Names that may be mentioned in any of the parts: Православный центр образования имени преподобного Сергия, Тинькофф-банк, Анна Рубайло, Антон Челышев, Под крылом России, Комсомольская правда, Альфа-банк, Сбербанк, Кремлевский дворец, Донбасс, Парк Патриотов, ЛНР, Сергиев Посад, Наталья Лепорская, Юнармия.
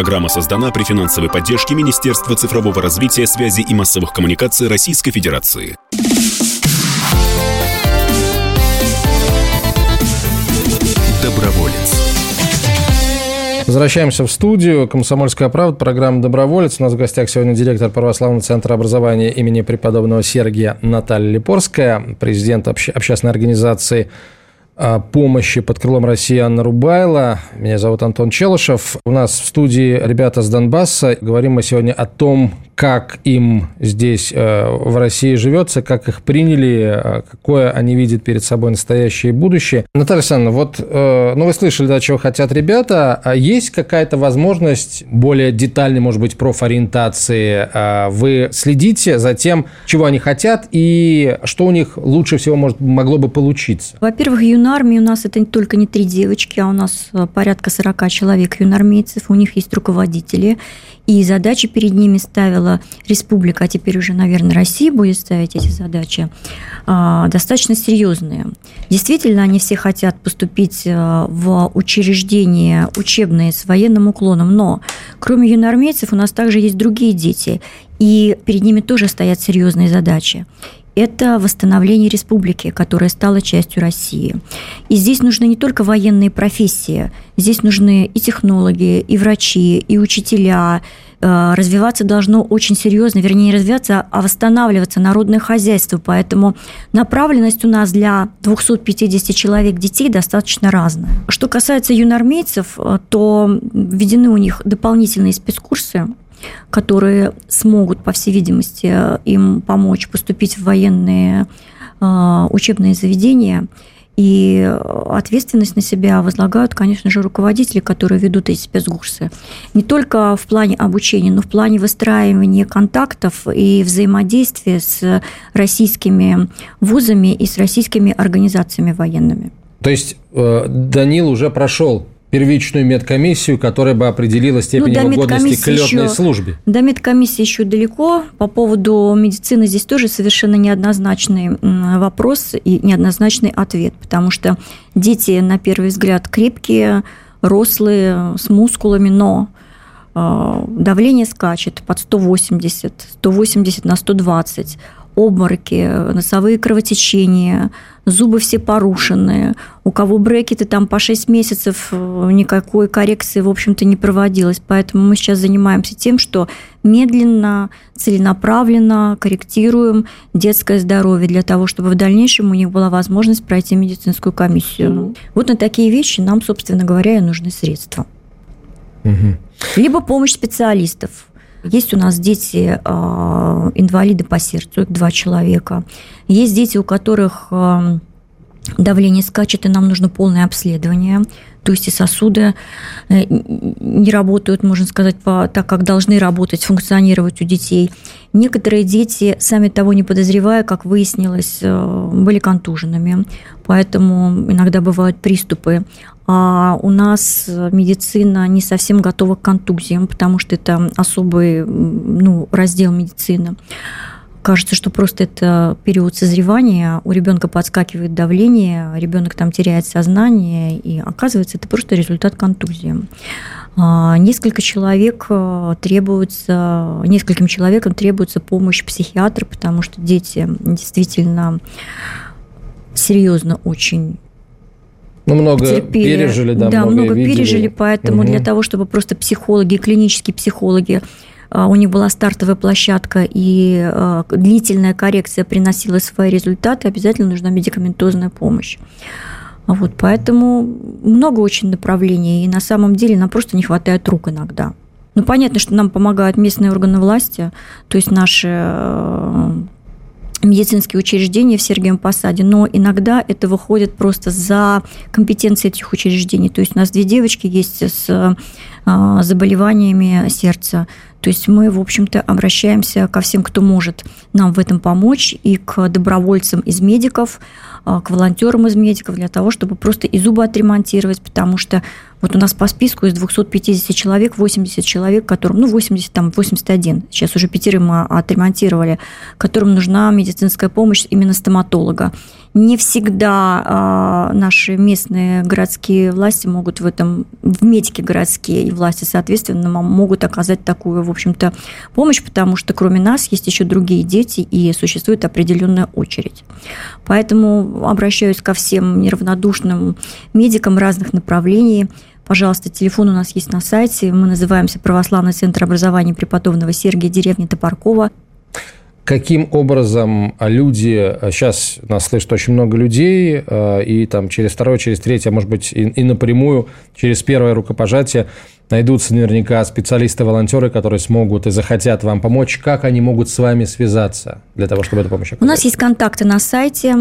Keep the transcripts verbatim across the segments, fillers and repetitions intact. Программа создана при финансовой поддержке Министерства цифрового развития, связи и массовых коммуникаций Российской Федерации. Доброволец. Возвращаемся в студию. «Комсомольская правда», программа «Доброволец». У нас в гостях сегодня директор Православного центра образования имени преподобного Сергия Наталья Лепорская, президент обще- общественной организации помощи под крылом России Анна Рубайло. Меня зовут Антон Челышев. У нас в студии ребята с Донбасса. Говорим мы сегодня о том, как им здесь в России живется, как их приняли, какое они видят перед собой настоящее и будущее. Наталья Александровна, вот, ну, вы слышали, да, чего хотят ребята. А есть какая-то возможность более детальной, может быть, профориентации? Вы следите за тем, чего они хотят и что у них лучше всего может, могло бы получиться? Во-первых, юнармии у нас это только не три девочки, а у нас порядка сорока человек юнармейцев. У них есть руководители. И задачи перед ними ставила республика, а теперь уже, наверное, Россия будет ставить эти задачи, достаточно серьезные. Действительно, они все хотят поступить в учреждения учебные с военным уклоном, но кроме юноармейцев у нас также есть другие дети, и перед ними тоже стоят серьезные задачи. Это восстановление республики, которая стала частью России. И здесь нужны не только военные профессии, здесь нужны и технологи, и врачи, и учителя. Развиваться должно очень серьезно, вернее, не развиваться, а восстанавливаться народное хозяйство. Поэтому направленность у нас для двухсот пятидесяти человек детей достаточно разная. Что касается юнармейцев, то введены у них дополнительные спецкурсы, которые смогут, по всей видимости, им помочь поступить в военные учебные заведения. И ответственность на себя возлагают, конечно же, руководители, которые ведут эти спецкурсы. Не только в плане обучения, но в плане выстраивания контактов и взаимодействия с российскими вузами и с российскими организациями военными. То есть Данил уже прошел первичную медкомиссию, которая бы определила степень ну, годности к летной еще, службе. До медкомиссии еще далеко. По поводу медицины здесь тоже совершенно неоднозначный вопрос и неоднозначный ответ, потому что дети, на первый взгляд, крепкие, рослые, с мускулами, но давление скачет под сто восемьдесят, сто восемьдесят на сто двадцать, обмороки, носовые кровотечения, зубы все порушенные. У кого брекеты, там по шесть месяцев никакой коррекции, в общем-то, не проводилось. Поэтому мы сейчас занимаемся тем, что медленно, целенаправленно корректируем детское здоровье для того, чтобы в дальнейшем у них была возможность пройти медицинскую комиссию. Mm-hmm. Вот на такие вещи нам, собственно говоря, и нужны средства. Mm-hmm. Либо помощь специалистов. Есть у нас дети э, инвалиды по сердцу, их два человека. Есть дети, у которых э, давление скачет, и нам нужно полное обследование. То есть и сосуды э, не работают, можно сказать, по, так, как должны работать, функционировать у детей. Некоторые дети, сами того не подозревая, как выяснилось, э, были контуженными. Поэтому иногда бывают приступы. А у нас медицина не совсем готова к контузиям, потому что это особый, ну, раздел медицины. Кажется, что просто это период созревания, у ребенка подскакивает давление, ребенок там теряет сознание, и оказывается, это просто результат контузии. Несколько человек требуется, нескольким человекам требуется помощь психиатра, потому что дети действительно серьезно очень. Ну, много терпели. пережили, да, да много видели. пережили, поэтому угу. для того, чтобы просто психологи, клинические психологи, у них была стартовая площадка, и длительная коррекция приносила свои результаты, обязательно нужна медикаментозная помощь. Вот, поэтому много очень направлений, и на самом деле нам просто не хватает рук иногда. Ну, понятно, что нам помогают местные органы власти, то есть наши медицинские учреждения в Сергиевом Посаде, но иногда это выходит просто за компетенции этих учреждений. То есть у нас две девочки есть с заболеваниями сердца. То есть мы, в общем-то, обращаемся ко всем, кто может нам в этом помочь, и к добровольцам из медиков, к волонтерам из медиков, для того, чтобы просто и зубы отремонтировать, потому что вот у нас по списку из двухсот пятидесяти человек, восемьдесят человек, которым, ну, восемьдесят, там, восемьдесят один, сейчас уже пятерым мы отремонтировали, которым нужна медицинская помощь именно стоматолога. не всегда наши местные городские власти могут в этом, в медики городские и власти, соответственно, могут оказать такую, в общем-то, помощь, потому что кроме нас есть еще другие дети, и существует определенная очередь. Поэтому обращаюсь ко всем неравнодушным медикам разных направлений. Пожалуйста, телефон у нас есть на сайте. Мы называемся Православный центр образования преподобного Сергия, деревни Топоркова. Каким образом люди, сейчас нас слышит очень много людей, и там через второе, через третье, может быть, и, и напрямую, через первое рукопожатие найдутся наверняка специалисты-волонтеры, которые смогут и захотят вам помочь. Как они могут с вами связаться для того, чтобы эту помощь оказать? У нас есть контакты на сайте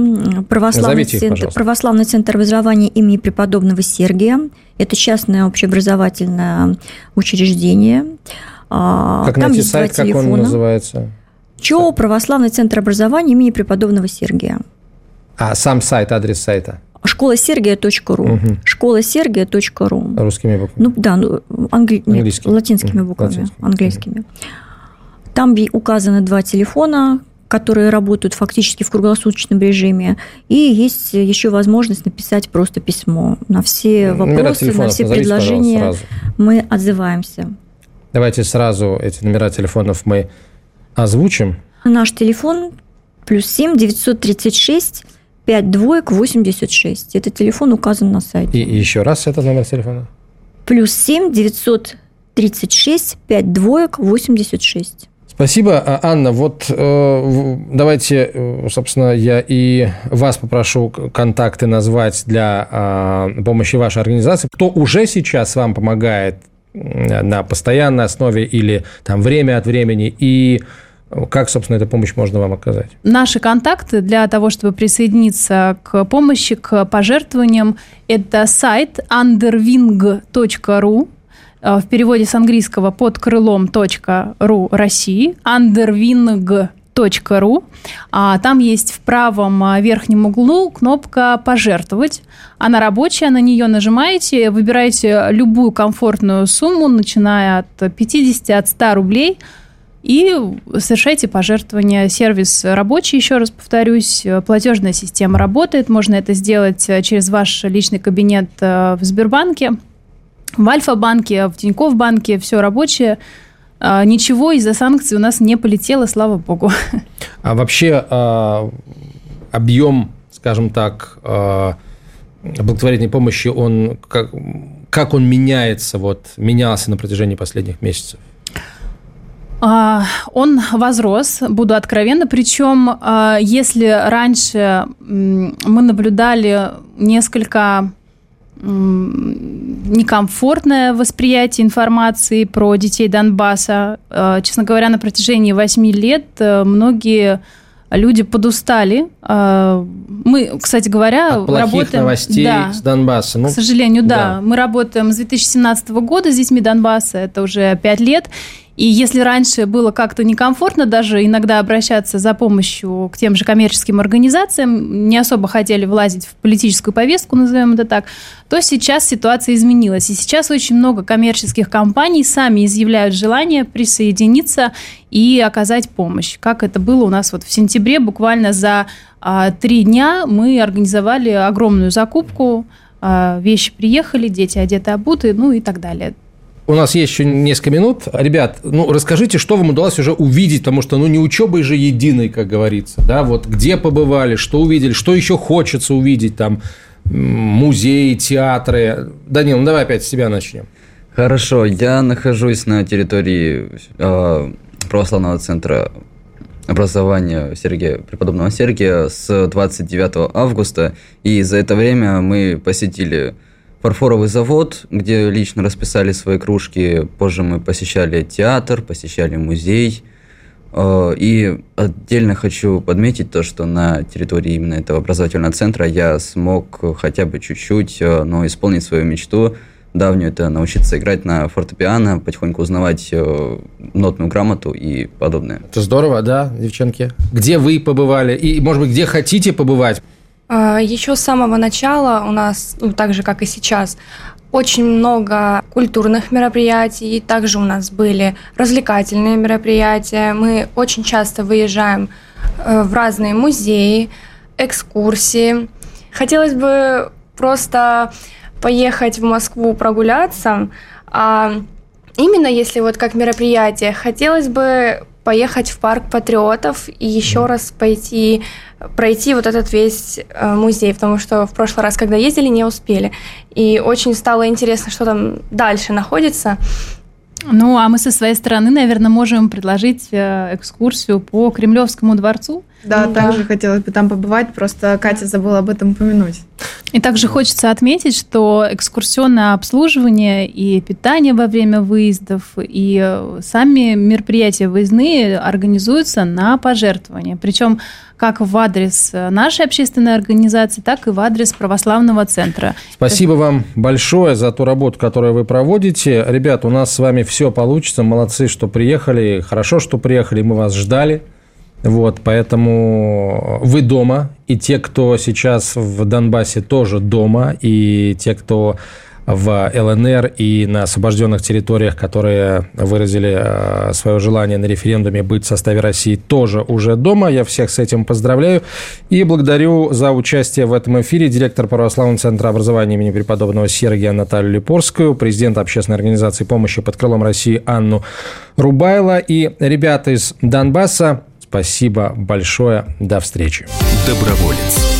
Православный, их, центр, Православный центр образования имени преподобного Сергия. Это частное общеобразовательное учреждение. Как там найти сайт, как телефона. Он называется? ЧО Православный центр образования имени преподобного Сергия. А сам сайт, адрес сайта? школа сергия точка ру. Угу. школа сергия точка ру. Русскими буквами? Ну, да, ну, англи... английскими. Нет, латинскими буквами, латинскими. английскими. Там указаны два телефона, которые работают фактически в круглосуточном режиме, и есть еще возможность написать просто письмо. На все вопросы, на все предложения мы отзываемся. Давайте сразу эти номера телефонов мы... озвучим. Наш телефон плюс семь девятьсот тридцать шесть пять двоек восемьдесят шесть. Это телефон указан на сайте. И еще раз этот номер телефона. плюс семь девятьсот тридцать шесть пять двоек восемьдесят шесть. Спасибо, Анна. Вот давайте, собственно, я и вас попрошу контакты назвать для помощи вашей организации. Кто уже сейчас вам помогает на постоянной основе или там время от времени, и как, собственно, эту помощь можно вам оказать? Наши контакты для того, чтобы присоединиться к помощи, к пожертвованиям, это сайт underwing точка ру, в переводе с английского под крылом.ру России, underwing точка ру. Там есть в правом верхнем углу кнопка «Пожертвовать». Она рабочая, на нее нажимаете, выбираете любую комфортную сумму, начиная от пятидесяти, от ста рублей, и совершаете пожертвование. Сервис рабочий, еще раз повторюсь, платежная система работает, можно это сделать через ваш личный кабинет в Сбербанке, в Альфа-банке, в Тинькофф-банке, все рабочее. Ничего из-за санкций у нас не полетело, слава богу. А вообще объем, скажем так, благотворительной помощи, он как, как он меняется, вот, менялся на протяжении последних месяцев? Он возрос, буду откровенна. Причем, если раньше мы наблюдали несколько... некомфортное восприятие информации про детей Донбасса. Честно говоря, на протяжении восьми лет многие люди подустали. Мы, кстати говоря, от плохих работаем... новостей да, с Донбасса. Ну, к сожалению, да. да. Мы работаем с две тысячи семнадцатого года с детьми Донбасса, это уже пять лет. И если раньше было как-то некомфортно даже иногда обращаться за помощью к тем же коммерческим организациям, не особо хотели влазить в политическую повестку, назовем это так, то сейчас ситуация изменилась. И сейчас очень много коммерческих компаний сами изъявляют желание присоединиться и оказать помощь. Как это было у нас вот в сентябре, буквально за а, три дня мы организовали огромную закупку, а, вещи приехали, дети одеты, обуты, ну и так далее. У нас есть еще несколько минут. Ребят, ну, расскажите, что вам удалось уже увидеть, потому что, ну, не учебой же единой, как говорится, да, вот где побывали, что увидели, что еще хочется увидеть, там, музеи, театры. Данил, ну, давай опять с тебя начнем. Хорошо, я нахожусь на территории э, Православного центра образования Сергия, преподобного Сергия с двадцать девятого августа, и за это время мы посетили... фарфоровый завод, где лично расписали свои кружки. Позже мы посещали театр, посещали музей. И отдельно хочу подметить то, что на территории именно этого образовательного центра я смог хотя бы чуть-чуть, но исполнить свою мечту давнюю, это научиться играть на фортепиано, потихоньку узнавать нотную грамоту и подобное. Это здорово, да, девчонки? Где вы побывали? И, может быть, где хотите побывать? Еще с самого начала у нас, ну, так же, как и сейчас, очень много культурных мероприятий, также у нас были развлекательные мероприятия. Мы очень часто выезжаем в разные музеи, экскурсии. Хотелось бы просто поехать в Москву прогуляться, а именно если вот как мероприятие, хотелось бы поехать в Парк Патриотов и еще раз пойти, пройти вот этот весь музей, потому что в прошлый раз, когда ездили, не успели. И очень стало интересно, что там дальше находится. Ну, а мы со своей стороны, наверное, можем предложить экскурсию по Кремлевскому дворцу. Да, ну, также да. хотелось бы там побывать, просто Катя забыла об этом упомянуть. И также хочется отметить, что экскурсионное обслуживание и питание во время выездов, и сами мероприятия выездные организуются на пожертвования. Причем как в адрес нашей общественной организации, так и в адрес Православного центра. Спасибо Это... вам большое за ту работу, которую вы проводите. Ребят, у нас с вами все получится. Молодцы, что приехали. Хорошо, что приехали. Мы вас ждали. Вот, поэтому вы дома, и те, кто сейчас в Донбассе, тоже дома, и те, кто в ЛНР и на освобожденных территориях, которые выразили свое желание на референдуме быть в составе России, тоже уже дома. Я всех с этим поздравляю и благодарю за участие в этом эфире директор Православного центра образования имени преподобного Сергия Наталью Лепорскую, президент общественной организации помощи под крылом России Анну Рубайло и ребята из Донбасса. Спасибо большое. До встречи. Доброволец.